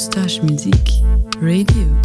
Moustache Music Radio.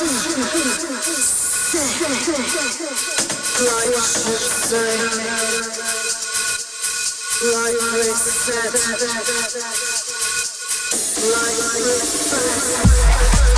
Life is set.